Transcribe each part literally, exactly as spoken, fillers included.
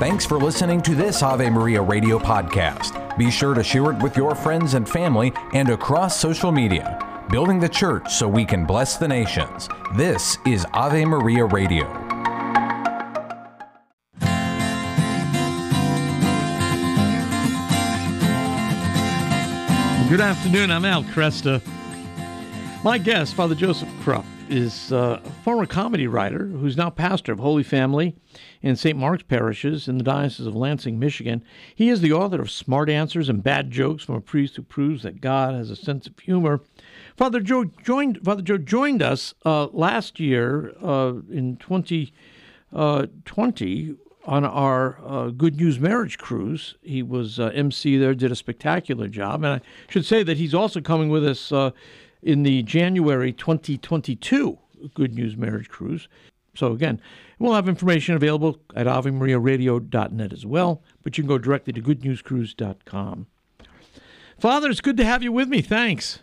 Thanks for listening to this Ave Maria Radio podcast. Be sure to share it with your friends and family and across social media, building the church so we can bless the nations. This is Ave Maria Radio. Good afternoon. I'm Al Cresta. My guest, Father Joseph Krupp, is a former comedy writer who's now pastor of Holy Family and Saint Mark's parishes in the Diocese of Lansing, Michigan. He is the author of Smart Answers and Bad Jokes from a Priest Who Proves That God Has a Sense of Humor. Father Joe joined Father Joe joined us uh, last year uh, in twenty twenty on our uh, Good News Marriage Cruise. He was uh, M C there, did a spectacular job. And I should say that he's also coming with us uh, in the January twenty twenty-two Good News Marriage Cruise. So again, we'll have information available at ave maria radio dot net as well, but you can go directly to good news cruise dot com. Father, it's good to have you with me. Thanks.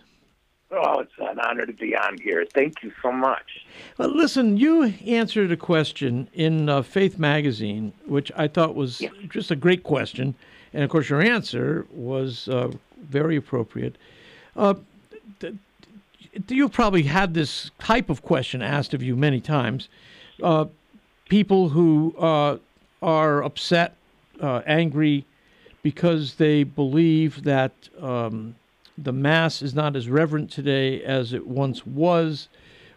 Oh, it's an honor to be on here. Thank you so much. Well, listen, you answered a question in uh, Faith Magazine, which I thought was yeah. just a great question. And, of course, your answer was uh, very appropriate. Uh, th- you've probably had this type of question asked of you many times. Uh, people who uh, are upset, uh, angry, because they believe that... Um, The Mass is not as reverent today as it once was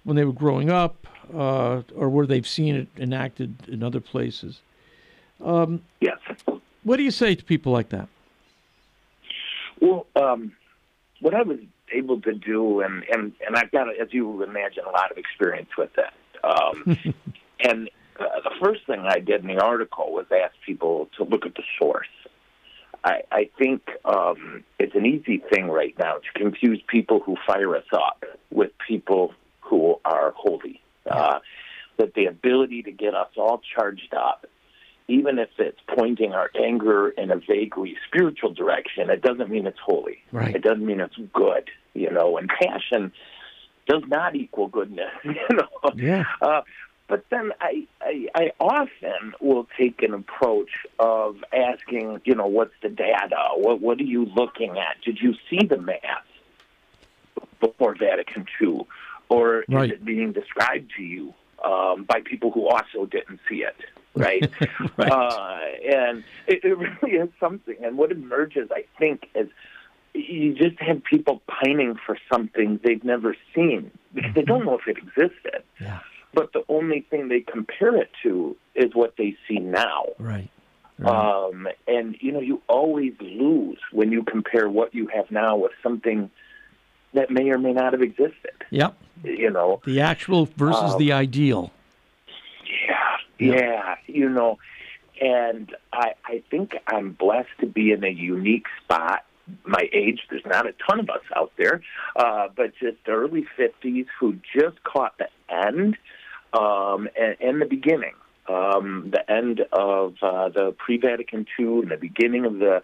when they were growing up, uh, or where they've seen it enacted in other places. Um, yes. What do you say to people like that? Well, um, what I was able to do, and, and, and I've got, as you would imagine, a lot of experience with that. Um, and uh, the first thing I did in the article was ask people to look at the source. I, I think um, it's an easy thing right now to confuse people who fire us up with people who are holy. Yeah. Uh, that the ability to get us all charged up, even if it's pointing our anger in a vaguely spiritual direction, it doesn't mean it's holy. Right. It doesn't mean it's good, you know, and passion does not equal goodness, you know. Yeah. Uh, But then I, I, I often will take an approach of asking, you know, what's the data? What what are you looking at? Did you see the Mass before Vatican Two? Or right. is it being described to you um, by people who also didn't see it, right? right. Uh, and it, it really is something. And what emerges, I think, is you just have people pining for something they've never seen because they don't know if it existed. Yeah. But the only thing they compare it to is what they see now. Right. right. Um, and, you know, you always lose when you compare what you have now with something that may or may not have existed. Yep. You know. The actual versus um, the ideal. Yeah. Yep. Yeah. You know, and I, I think I'm blessed to be in a unique spot. My age, there's not a ton of us out there, uh, but just early fifties who just caught the end um, and, and the beginning, um, the end of uh, the pre-Vatican Two and the beginning of the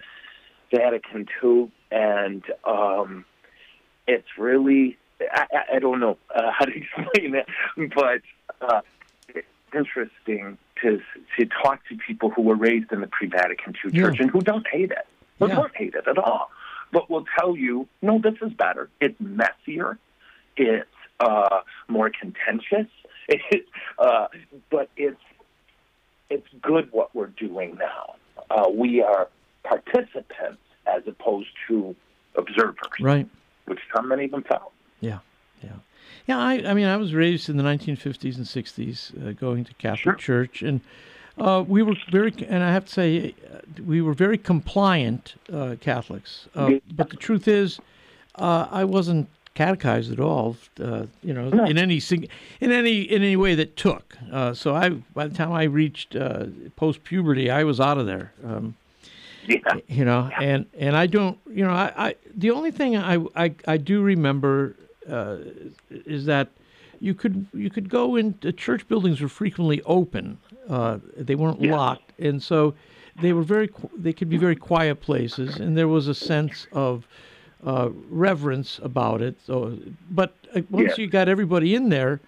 Vatican Two, and um, it's really, I, I, I don't know uh, how to explain it, but uh, it's interesting to, to talk to people who were raised in the pre-Vatican Two church yeah. and who don't hate it. They yeah. don't hate it at all, but will tell you, no, this is better. It's messier. It's uh, more contentious. It, uh, but it's it's good what we're doing now. Uh, we are participants as opposed to observers, right? Which some many of them felt. Yeah, yeah, yeah. I, I mean, I was raised in the nineteen fifties and sixties, uh, going to Catholic sure. church and. Uh, we were very, and I have to say, uh, we were very compliant uh, Catholics. Uh, but the truth is, uh, I wasn't catechized at all, uh, you know, no. in any in any in any way that took. Uh, so I, by the time I reached uh, post puberty, I was out of there. Um, yeah. You know, yeah. and and I don't, you know, I, I the only thing I I, I do remember uh, is that you could you could go in. The church buildings were frequently open. Uh, they weren't yeah. locked, and so they were very. They could be very quiet places, and there was a sense of uh, reverence about it. So, but uh, once yeah. you got everybody in there,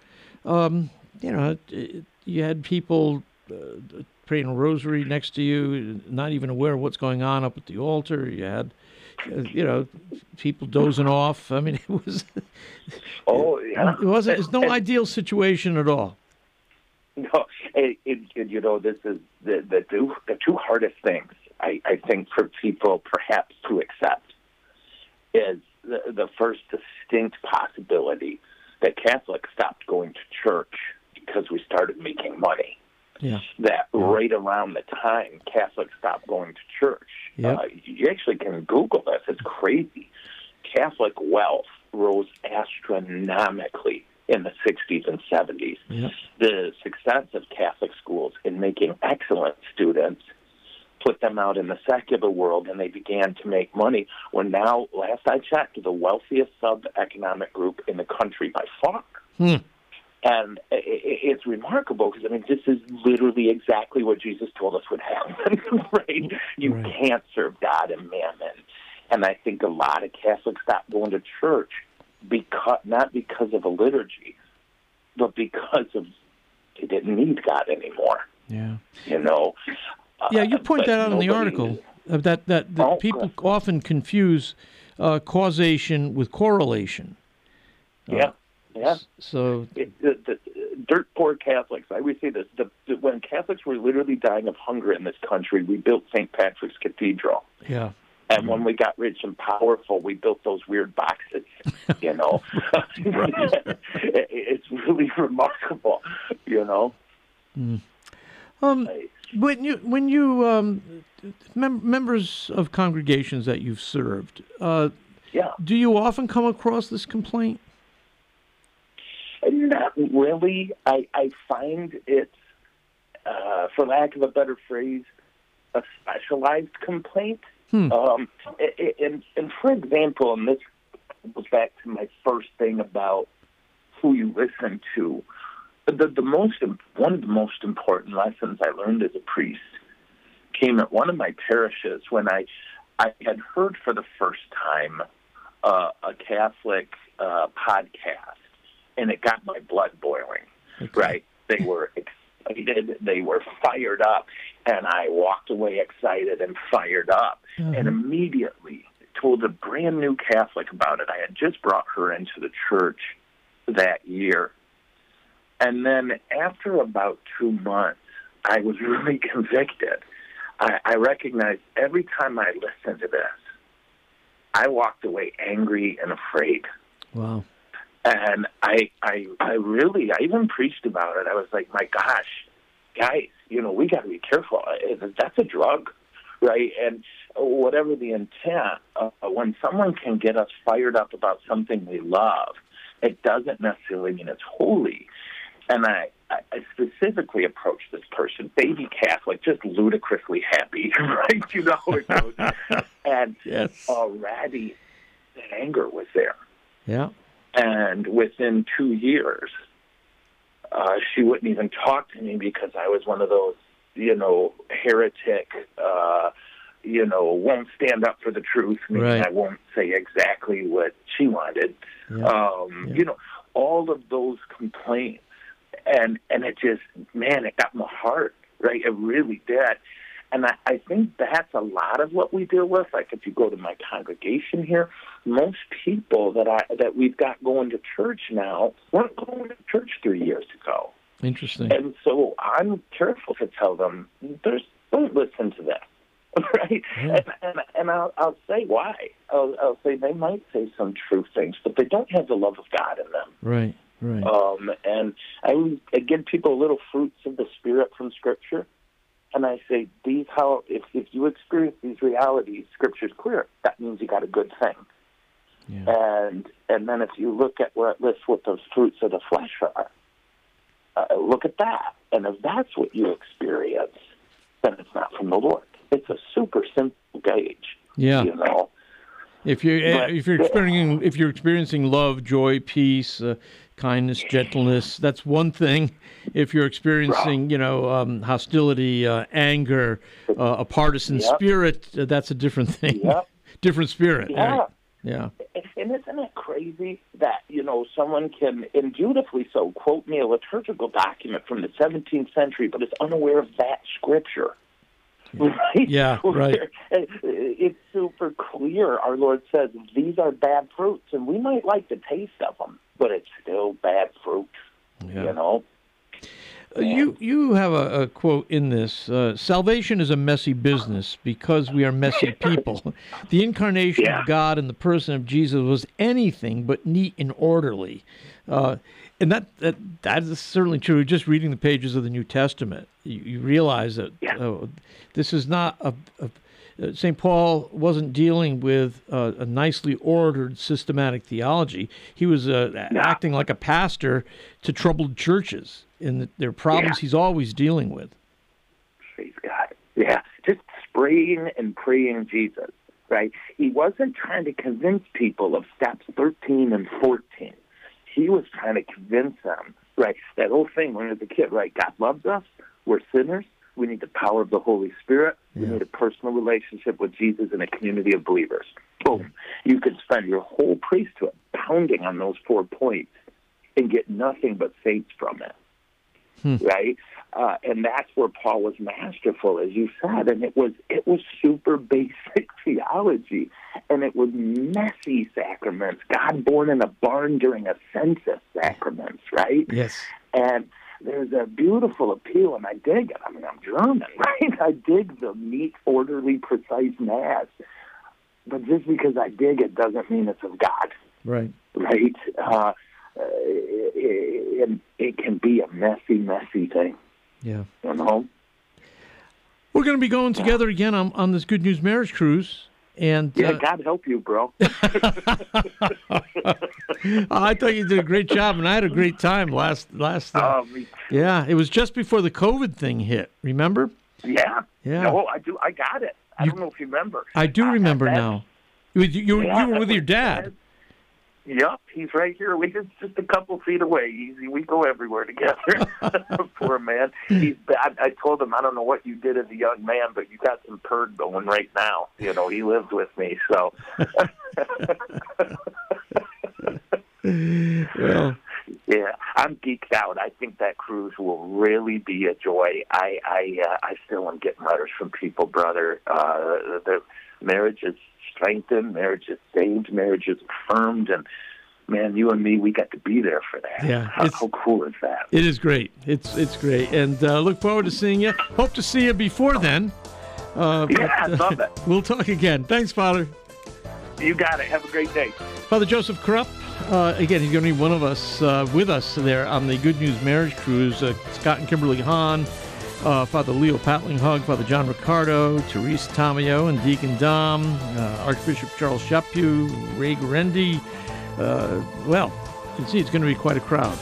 um, you know, it, it, you had people uh, praying a rosary next to you, not even aware of what's going on up at the altar. You had, you know, people dozing off. I mean, it was. Oh yeah. It wasn't. It's no and, ideal situation at all. No, and, and you know, this is the the two the two hardest things I, I think for people perhaps to accept is the, the first distinct possibility that Catholics stopped going to church because we started making money. Yeah. That right around the time Catholics stopped going to church, yep. uh, you actually can Google this. It's crazy. Catholic wealth rose astronomically in the sixties and seventies. Yep. The success of Catholic schools in making excellent students put them out in the secular world, and they began to make money. We're now, last I checked, the wealthiest sub-economic group in the country by far. Hmm. And it's remarkable because, I mean, this is literally exactly what Jesus told us would happen, right? You right. can't serve God and mammon. And I think a lot of Catholics stopped going to church, because not because of a liturgy, but because of they didn't need God anymore. Yeah. You know? Yeah, you point uh, that out in the article, uh, that, that, that oh, people God. often confuse uh, causation with correlation. Uh, yeah. Yeah. So it, the, the dirt poor Catholics. I always say this: the, the, when Catholics were literally dying of hunger in this country, we built Saint Patrick's Cathedral. Yeah. And mm-hmm. when we got rich and powerful, we built those weird boxes. You know, it, it's really remarkable. You know. Mm. Um, when you when you um, mem- members of congregations that you've served, uh, yeah. do you often come across this complaint? Not really. I, I find it, uh, for lack of a better phrase, a specialized complaint. Hmm. Um, and, and for example, and this goes back to my first thing about who you listen to. The, the most one of the most important lessons I learned as a priest came at one of my parishes when I I had heard for the first time uh, a Catholic uh, podcast. And it got my blood boiling, okay. right? They were excited. They were fired up. And I walked away excited and fired up. Mm-hmm. And immediately told a brand new Catholic about it. I had just brought her into the church that year. And then after about two months, I was really convicted. I, I recognized every time I listened to this, I walked away angry and afraid. Wow. And I, I, I really, I even preached about it. I was like, my gosh, guys, you know, we got to be careful. That's a drug, right? And whatever the intent, uh, when someone can get us fired up about something we love, it doesn't necessarily mean it's holy. And I, I specifically approached this person, baby Catholic, just ludicrously happy, right? You know how it goes. And yes. already the anger was there. Yeah. And within two years, uh, she wouldn't even talk to me because I was one of those, you know, heretic, uh, you know, won't stand up for the truth. Meaning right. I won't say exactly what she wanted. Yeah. Um, yeah. You know, all of those complaints. And, and it just, man, it got my heart, right? It really did. And I, I think that's a lot of what we deal with. Like if you go to my congregation here, most people that I that we've got going to church now weren't going to church three years ago. Interesting. And so I'm careful to tell them, there's, don't listen to this, right? Yeah. And, and, and I'll, I'll say why. I'll, I'll say they might say some true things, but they don't have the love of God in them. Right, right. Um, and I, I give people little fruits of the Spirit from Scripture. And I say, these how if, if you experience these realities, Scripture's clear. That means you got a good thing. Yeah. And and then if you look at what lists what those fruits of the flesh are, uh, look at that. And if that's what you experience, then it's not from the Lord. It's a super simple gauge. Yeah. You know. If you if you're experiencing if you're experiencing love, joy, peace, uh, kindness, gentleness, that's one thing. If you're experiencing, you know, um, hostility, uh, anger, uh, a partisan yep. spirit, uh, that's a different thing. Yep. Different spirit. Yeah. Right? Yeah. And isn't it crazy that, you know, someone can, and beautifully so, quote me a liturgical document from the seventeenth century, but is unaware of that scripture? Right? Yeah, right. It's super clear. Our Lord says, these are bad fruits, and we might like the taste of them, but it's still bad fruit, yeah. you know? Uh, you you have a, a quote in this. Uh, Salvation is a messy business because we are messy people. The incarnation yeah. of God and the person of Jesus was anything but neat and orderly. Uh, and that, that that is certainly true. Just reading the pages of the New Testament, you, you realize that yeah. uh, this is not a... a Saint Paul wasn't dealing with uh, a nicely ordered systematic theology. He was uh, no. acting like a pastor to troubled churches in the, their problems yeah. he's always dealing with. Praise God. Yeah, just spraying and praying Jesus, right? He wasn't trying to convince people of steps thirteen and fourteen. He was trying to convince them, right? That whole thing when I was a kid, right? God loves us. We're sinners. We need the power of the Holy Spirit. We yeah. need a personal relationship with Jesus and a community of believers. Boom. Yeah. You could spend your whole priesthood pounding on those four points and get nothing but saints from it. Hmm. Right? Uh, and that's where Paul was masterful, as you said. And it was it was super basic theology. And it was messy sacraments. God born in a barn during a census sacraments, right? Yes. And there's a beautiful appeal, and I dig it. I mean, I'm German, right? I dig the neat, orderly, precise mass. But just because I dig it doesn't mean it's of God. Right. Right? Uh, it, it can be a messy, messy thing. Yeah. You know? We're going to be going together again on, on this Good News Marriage Cruise. And, yeah, uh, God help you, bro. I thought you did a great job, and I had a great time last last uh, um, yeah, it was just before the COVID thing hit. Remember? Yeah, yeah. No, I do. I got it. I you, don't know if you remember. I do I, remember I now. You, you, yeah, you were with your dad. Yep, he's right here. We just just a couple feet away. Easy, we go everywhere together. Poor man. He's. I, I told him I don't know what you did as a young man, but you got some purd going right now. You know, he lived with me, so. Well, yeah, I'm geeked out. I think that cruise will really be a joy. I I uh, I still am getting letters from people, brother. Uh, the marriage is strengthened, marriage is saved, marriage is affirmed, and man, you and me, we got to be there for that. Yeah, how, how cool is that? It is great. It's it's great, and uh, look forward to seeing you. Hope to see you before then. Uh, yeah, but, uh, love it. We'll talk again. Thanks, Father. You got it. Have a great day, Father Joseph Krupp. Uh, again, he's going to be one of us uh, with us there on the Good News Marriage Cruise. Uh, Scott and Kimberly Hahn, Uh, Father Leo Patlinghug, Father John Ricardo, Therese Tomeo, and Deacon Dom, uh, Archbishop Charles Chaput, Ray Grendi. Uh, well, you can see it's going to be quite a crowd.